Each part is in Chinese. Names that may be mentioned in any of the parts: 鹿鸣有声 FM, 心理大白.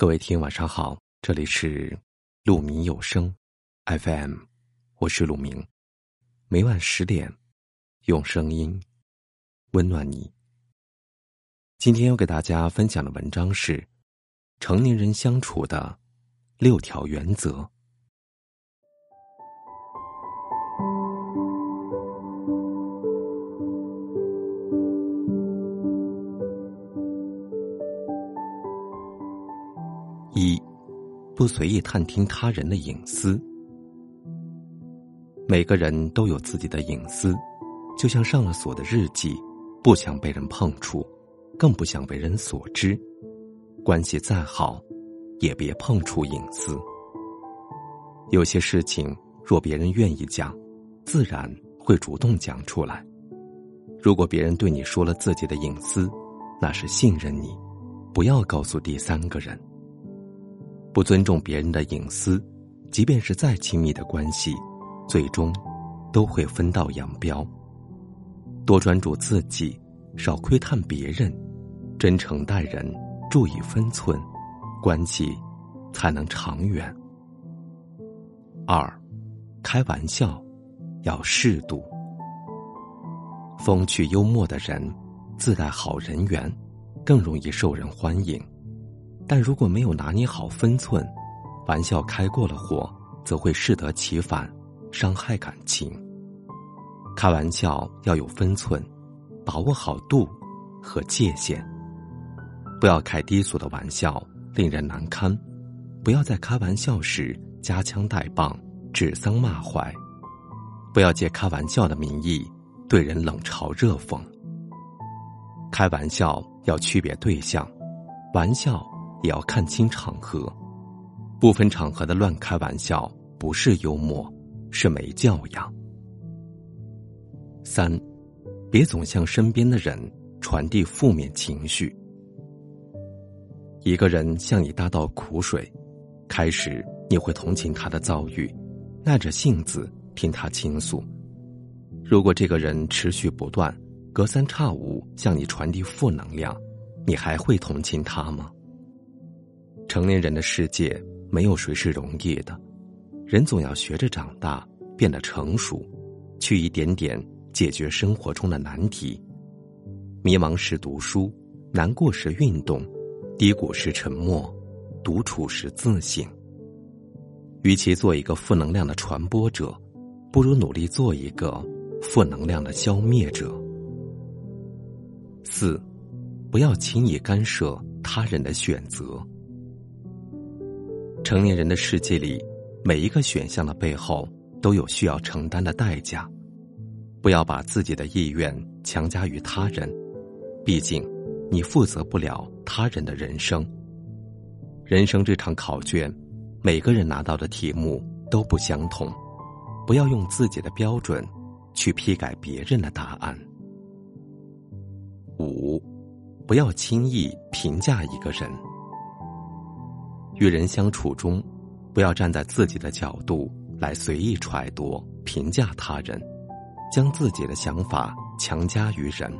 各位听，晚上好，这里是鹿鸣有声 FM， 我是鹿鸣，每晚10点，用声音温暖你。今天要给大家分享的文章是成年人相处的6条原则。1. 不随意探听他人的隐私。每个人都有自己的隐私，就像上了锁的日记，不想被人碰触，更不想为人所知。关系再好，也别碰触隐私。有些事情若别人愿意讲，自然会主动讲出来。如果别人对你说了自己的隐私，那是信任你，不要告诉第三个人。不尊重别人的隐私，即便是再亲密的关系，最终都会分道扬镳。多专注自己，少窥探别人，真诚待人，注意分寸，关系才能长远。2. 开玩笑要适度。风趣幽默的人自带好人缘，更容易受人欢迎，但如果没有拿捏好分寸，玩笑开过了火，则会适得其反，伤害感情。开玩笑要有分寸，把握好度和界限，不要开低俗的玩笑，令人难堪。不要在开玩笑时夹枪带棒，指桑骂槐。不要借开玩笑的名义对人冷嘲热讽。开玩笑要区别对象，玩笑也要看清场合，部分场合的乱开玩笑不是幽默，是没教养。3. 别总向身边的人传递负面情绪。一个人向你大倒苦水，开始你会同情他的遭遇，耐着性子听他倾诉。如果这个人持续不断，隔三差五向你传递负能量，你还会同情他吗？成年人的世界，没有谁是容易的，人总要学着长大，变得成熟，去一点点解决生活中的难题。迷茫时读书，难过时运动，低谷时沉默，独处时自省。与其做一个负能量的传播者，不如努力做一个负能量的消灭者。4. 不要轻易干涉他人的选择。成年人的世界里，每一个选项的背后都有需要承担的代价。不要把自己的意愿强加于他人，毕竟你负责不了他人的人生。人生这场考卷，每个人拿到的题目都不相同，不要用自己的标准去批改别人的答案。5. 不要轻易评价一个人。与人相处中，不要站在自己的角度来随意揣度、评价他人，将自己的想法强加于人。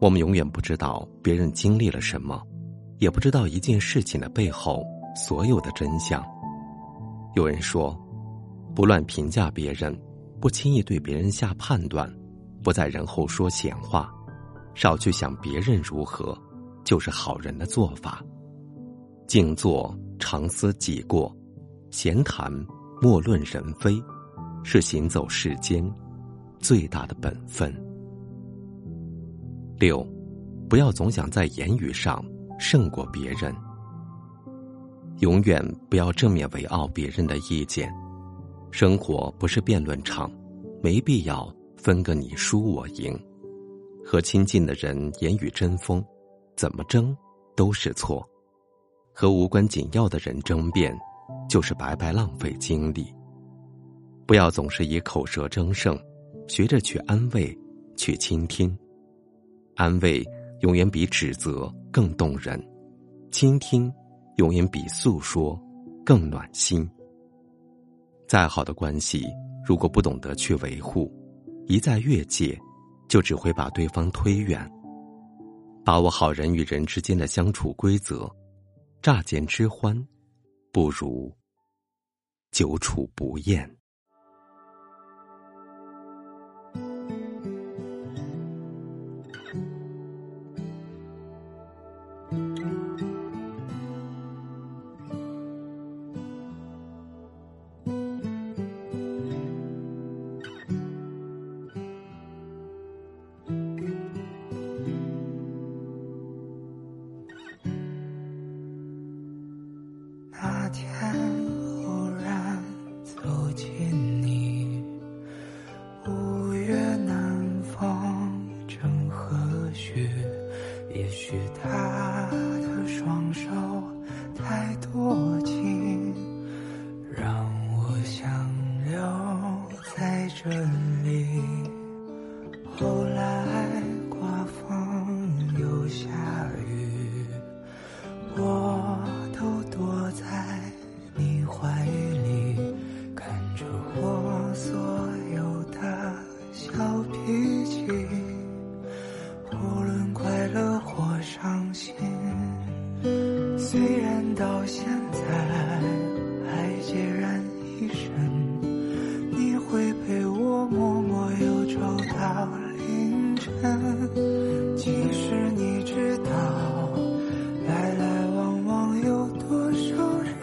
我们永远不知道别人经历了什么，也不知道一件事情的背后所有的真相。有人说，不乱评价别人，不轻易对别人下判断，不在人后说闲话，少去想别人如何，就是好人的做法。静坐常思己过，闲谈莫论人非，是行走世间最大的本分。6. 不要总想在言语上胜过别人。永远不要正面围傲别人的意见，生活不是辩论场，没必要分个你输我赢。和亲近的人言语争锋，怎么争都是错。和无关紧要的人争辩，就是白白浪费精力。不要总是以口舌争胜，学着去安慰，去倾听。安慰永远比指责更动人，倾听永远比诉说更暖心。再好的关系，如果不懂得去维护，一再越界，就只会把对方推远。把握好人与人之间的相处规则，乍见之欢，不如久处不厌。那天忽然走近你，五月南风正和煦，也许他的双手太多情，让我想留在这里。后来刮风又下雨，我都躲在怀里，看着我所有的小脾气，无论快乐或伤心，虽然到现在还孑然一身，你会陪我默默忧愁到凌晨。其实你知道，来来往往有多少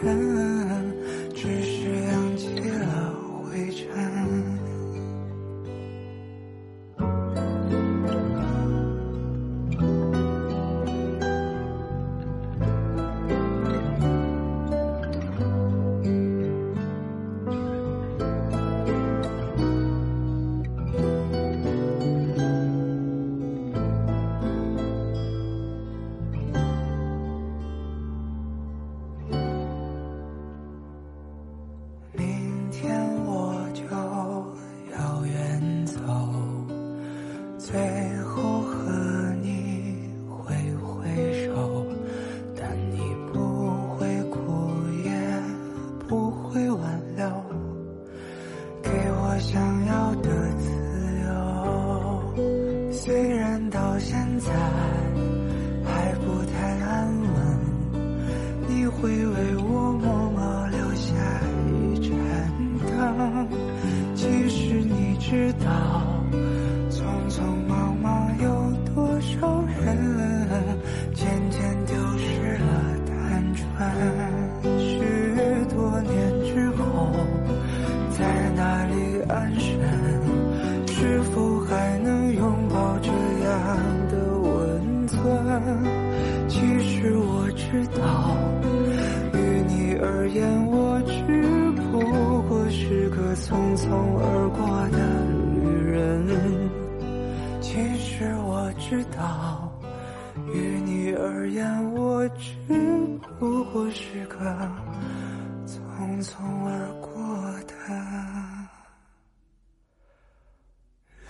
人，只是扬起了灰尘。最后和你挥挥手，但你不会哭也不会挽留，给我想要的自由。虽然到现在还不太安稳，你会为我默默留下一盏灯。其实你知道，匆忙忙有多少人，渐渐丢失了单纯。许多年之后，在哪里安身？是否还能拥抱这样的温存？其实我知道，于你而言，我只不过是个匆匆而过的旅人。其实我知道，于你而言，我只不过是个匆匆而过的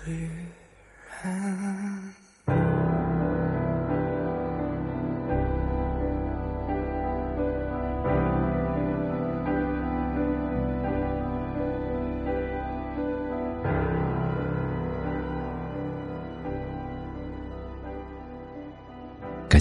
旅人。感